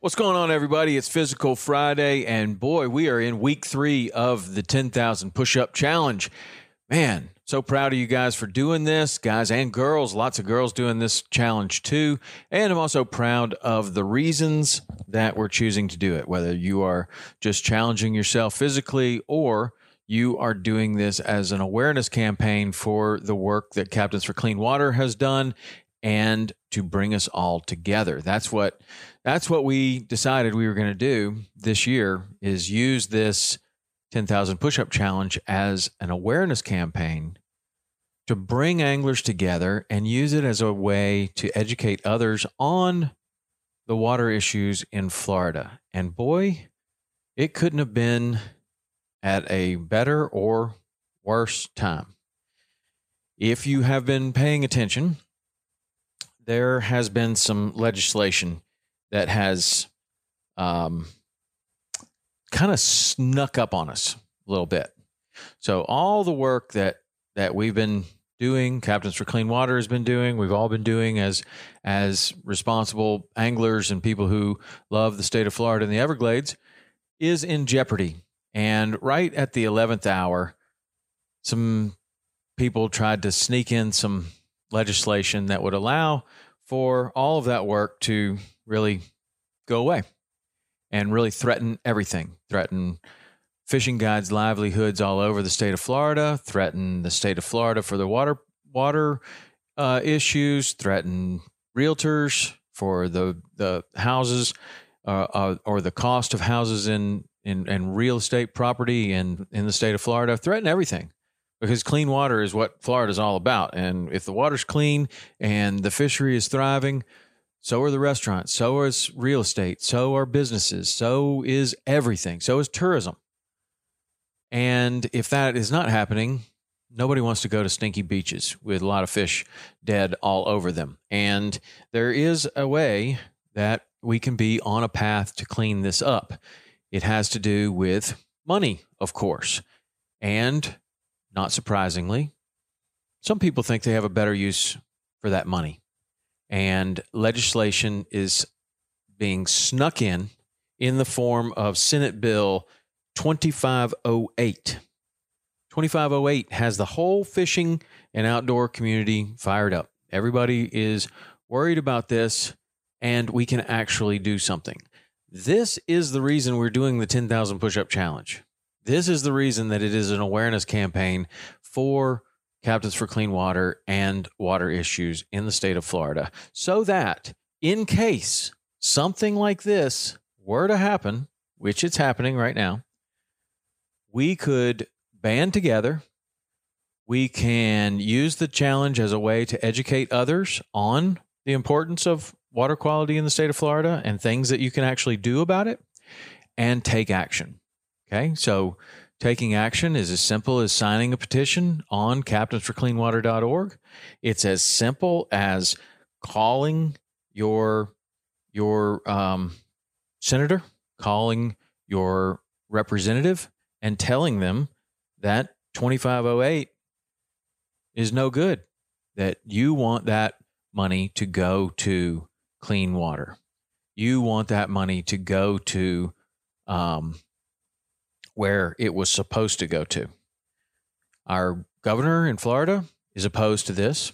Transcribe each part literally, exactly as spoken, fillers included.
What's going on, everybody? It's Physical Friday, and boy, we are in week three of the ten thousand Push-Up Challenge. Man, so proud of you guys for doing this, guys and girls. Lots of girls doing this challenge, too. And I'm also proud of the reasons that we're choosing to do it, whether you are just challenging yourself physically or you are doing this as an awareness campaign for the work that Captains for Clean Water has done and to bring us all together. That's what that's what we decided we were going to do this year, is use this ten thousand Push-Up Challenge as an awareness campaign to bring anglers together and use it as a way to educate others on the water issues in Florida. And boy, it couldn't have been at a better or worse time. If you have been paying attention, there has been some legislation that has um, kind of snuck up on us a little bit. So all the work that that we've been doing, Captains for Clean Water has been doing, we've all been doing as as responsible anglers and people who love the state of Florida and the Everglades, is in jeopardy. And right at the eleventh hour, some people tried to sneak in some legislation that would allow for all of that work to really go away and really threaten everything, threaten fishing guides' livelihoods all over the state of Florida, threaten the state of Florida for the water water uh, issues, threaten realtors for the the houses uh, uh, or the cost of houses in, in, in real estate property in, in the state of Florida, threaten everything. Because clean water is what Florida is all about. And if the water's clean and the fishery is thriving, so are the restaurants, so is real estate, so are businesses, so is everything, so is tourism. And if that is not happening, nobody wants to go to stinky beaches with a lot of fish dead all over them. And there is a way that we can be on a path to clean this up. It has to do with money, of course. And not surprisingly, some people think they have a better use for that money. And legislation is being snuck in in the form of Senate Bill twenty-five oh eight. twenty-five oh eight has the whole fishing and outdoor community fired up. Everybody is worried about this, and we can actually do something. This is the reason we're doing the ten thousand Push-Up Challenge. This is the reason that it is an awareness campaign for Captains for Clean Water and water issues in the state of Florida, so that in case something like this were to happen, which it's happening right now, we could band together. We can use the challenge as a way to educate others on the importance of water quality in the state of Florida and things that you can actually do about it, and take action. Okay, so taking action is as simple as signing a petition on captains for clean water dot org. It's as simple as calling your your um, senator, calling your representative, and telling them that twenty-five oh eight is no good, that you want that money to go to clean water. You want that money to go to um, where it was supposed to go to. Our governor in Florida is opposed to this.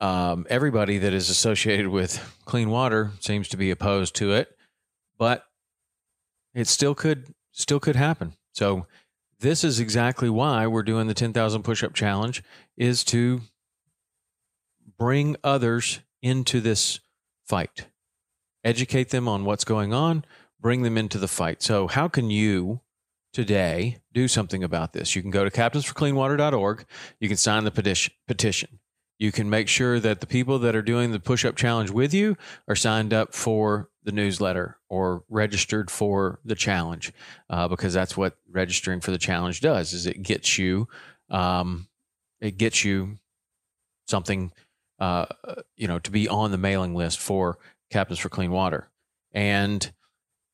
Um, everybody that is associated with clean water seems to be opposed to it, but it still could still could happen. So this is exactly why we're doing the ten thousand push-up challenge, is to bring others into this fight, educate them on what's going on, bring them into the fight. So how can you today do something about this? You can go to captains for clean water dot org. You can sign the petition. petition. You can make sure that the people that are doing the push-up challenge with you are signed up for the newsletter or registered for the challenge, uh, because that's what registering for the challenge does, is it gets you, um, it gets you something, uh, you know, to be on the mailing list for Captains for Clean Water. And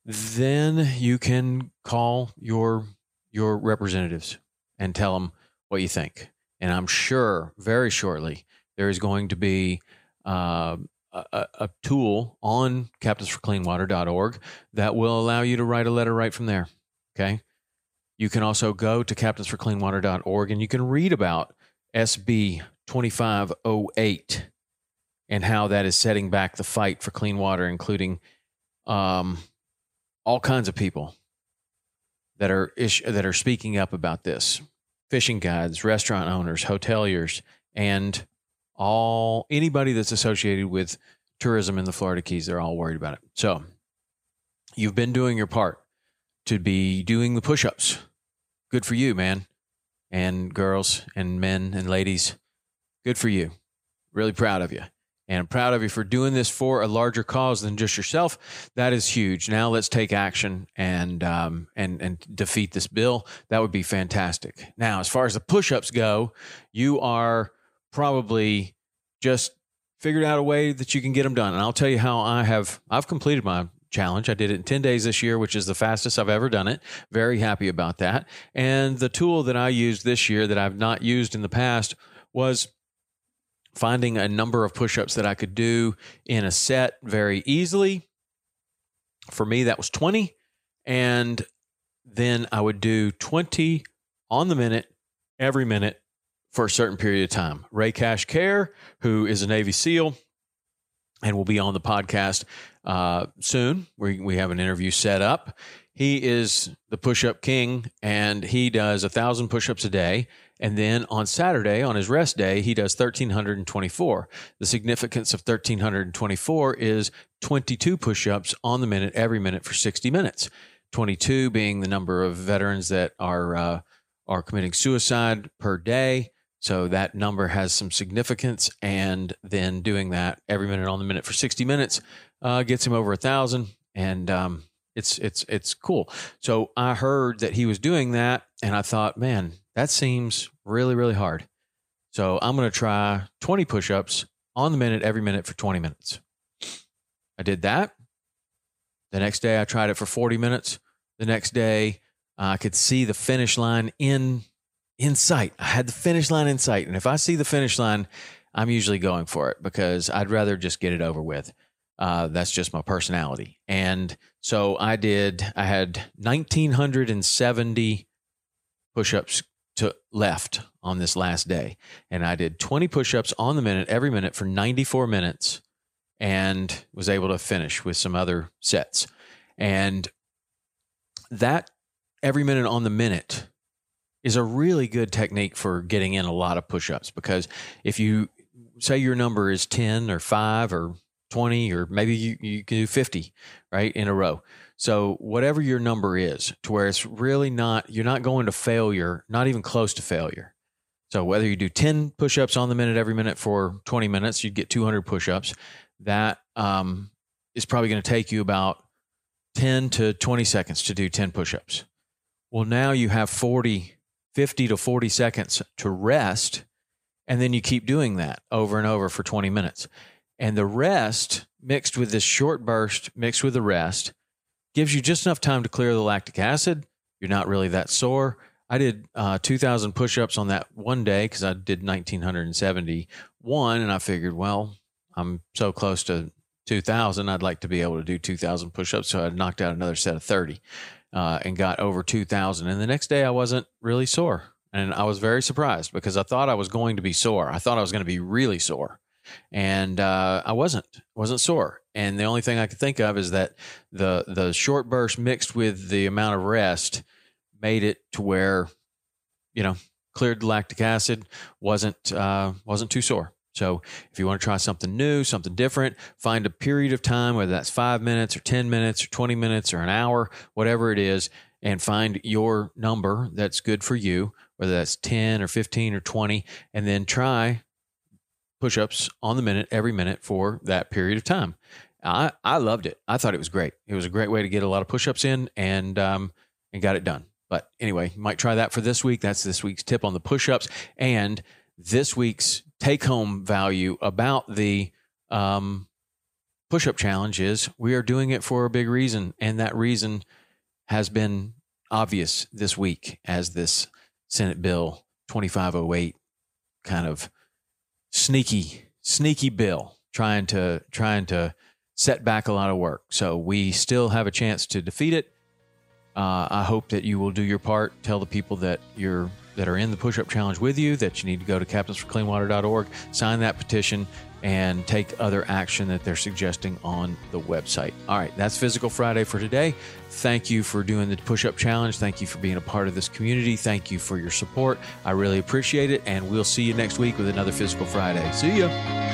then you can call your, your representatives and tell them what you think. And I'm sure very shortly there is going to be uh, a, a tool on captains for clean water dot org that will allow you to write a letter right from there. Okay. You can also go to captains for clean water dot org and you can read about S B twenty-five oh eight and how that is setting back the fight for clean water, including um, all kinds of people that are ish, that are speaking up about this. Fishing guides, restaurant owners, hoteliers, and all anybody that's associated with tourism in the Florida Keys. They're all worried about it. So you've been doing your part to be doing the push-ups. Good for you, man, and girls and men and ladies. Good for you. Really proud of you. And I'm proud of you for doing this for a larger cause than just yourself. That is huge. Now let's take action and um, and and defeat this bill. That would be fantastic. Now, as far as the push-ups go, you are probably just figured out a way that you can get them done. And I'll tell you how I have. I've completed my challenge. I did it in ten days this year, which is the fastest I've ever done it. Very happy about that. And the tool that I used this year that I've not used in the past was finding a number of push-ups that I could do in a set very easily. For me, that was twenty. And then I would do twenty on the minute, every minute for a certain period of time. Ray Cash Care, who is a Navy SEAL and will be on the podcast uh, soon. We, we have an interview set up. He is the push-up king, and he does one thousand push-ups a day. And then on Saturday, on his rest day, he does one thousand three hundred twenty-four. The significance of one thousand three hundred twenty-four is twenty-two push-ups on the minute, every minute for sixty minutes. twenty-two being the number of veterans that are uh, are committing suicide per day. So that number has some significance. And then doing that every minute on the minute for sixty minutes uh, gets him over one thousand. And um, it's, it's, it's cool. So I heard that he was doing that, and I thought, man, that seems really, really hard. So I'm going to try twenty push-ups on the minute, every minute for twenty minutes. I did that. The next day I tried it for forty minutes. The next day uh, I could see the finish line in, in sight. I had the finish line in sight. And if I see the finish line, I'm usually going for it because I'd rather just get it over with. Uh, that's just my personality. And so I did, I had one thousand nine hundred seventy push-ups to left on this last day. And I did twenty push-ups on the minute, every minute for ninety-four minutes, and was able to finish with some other sets. And that every minute on the minute is a really good technique for getting in a lot of push-ups, because if you say your number is ten or five or twenty, or maybe you, you can do fifty, right, in a row. So whatever your number is, to where it's really not, you're not going to failure, not even close to failure. So whether you do ten push-ups on the minute every minute for twenty minutes, you'd get two hundred push-ups. That um, is probably going to take you about ten to twenty seconds to do ten push-ups. Well, now you have forty, fifty to forty seconds to rest, and then you keep doing that over and over for twenty minutes. And the rest, mixed with this short burst, mixed with the rest, gives you just enough time to clear the lactic acid. You're not really that sore. I did uh, two thousand push-ups on that one day because I did one thousand nine hundred seventy-one, and I figured, well, I'm so close to two thousand. I'd like to be able to do two thousand push-ups, so I knocked out another set of thirty uh, and got over two thousand. And the next day, I wasn't really sore, and I was very surprised because I thought I was going to be sore. I thought I was going to be really sore, and uh, I wasn't wasn't sore. And the only thing I could think of is that the the short burst mixed with the amount of rest made it to where, you know, cleared lactic acid, wasn't uh, wasn't too sore. So if you want to try something new, something different, find a period of time, whether that's five minutes or ten minutes or twenty minutes or an hour, whatever it is, and find your number that's good for you, whether that's ten or fifteen or twenty, and then try push-ups on the minute every minute for that period of time. I, I loved it. I thought it was great. It was a great way to get a lot of push-ups in and um, and got it done. But anyway, you might try that for this week. That's this week's tip on the push-ups. And this week's take-home value about the um, push-up challenge is we are doing it for a big reason, and that reason has been obvious this week as this Senate Bill twenty-five oh eight kind of sneaky, sneaky bill trying to trying to set back a lot of work. So we still have a chance to defeat it. Uh, I hope that you will do your part. Tell the people that you're that are in the push-up challenge with you that you need to go to captains for clean water dot org, sign that petition, and take other action that they're suggesting on the website. All right, that's Physical Friday for today. Thank you for doing the push-up challenge. Thank you for being a part of this community. Thank you for your support. I really appreciate it, and we'll see you next week with another Physical Friday. See ya.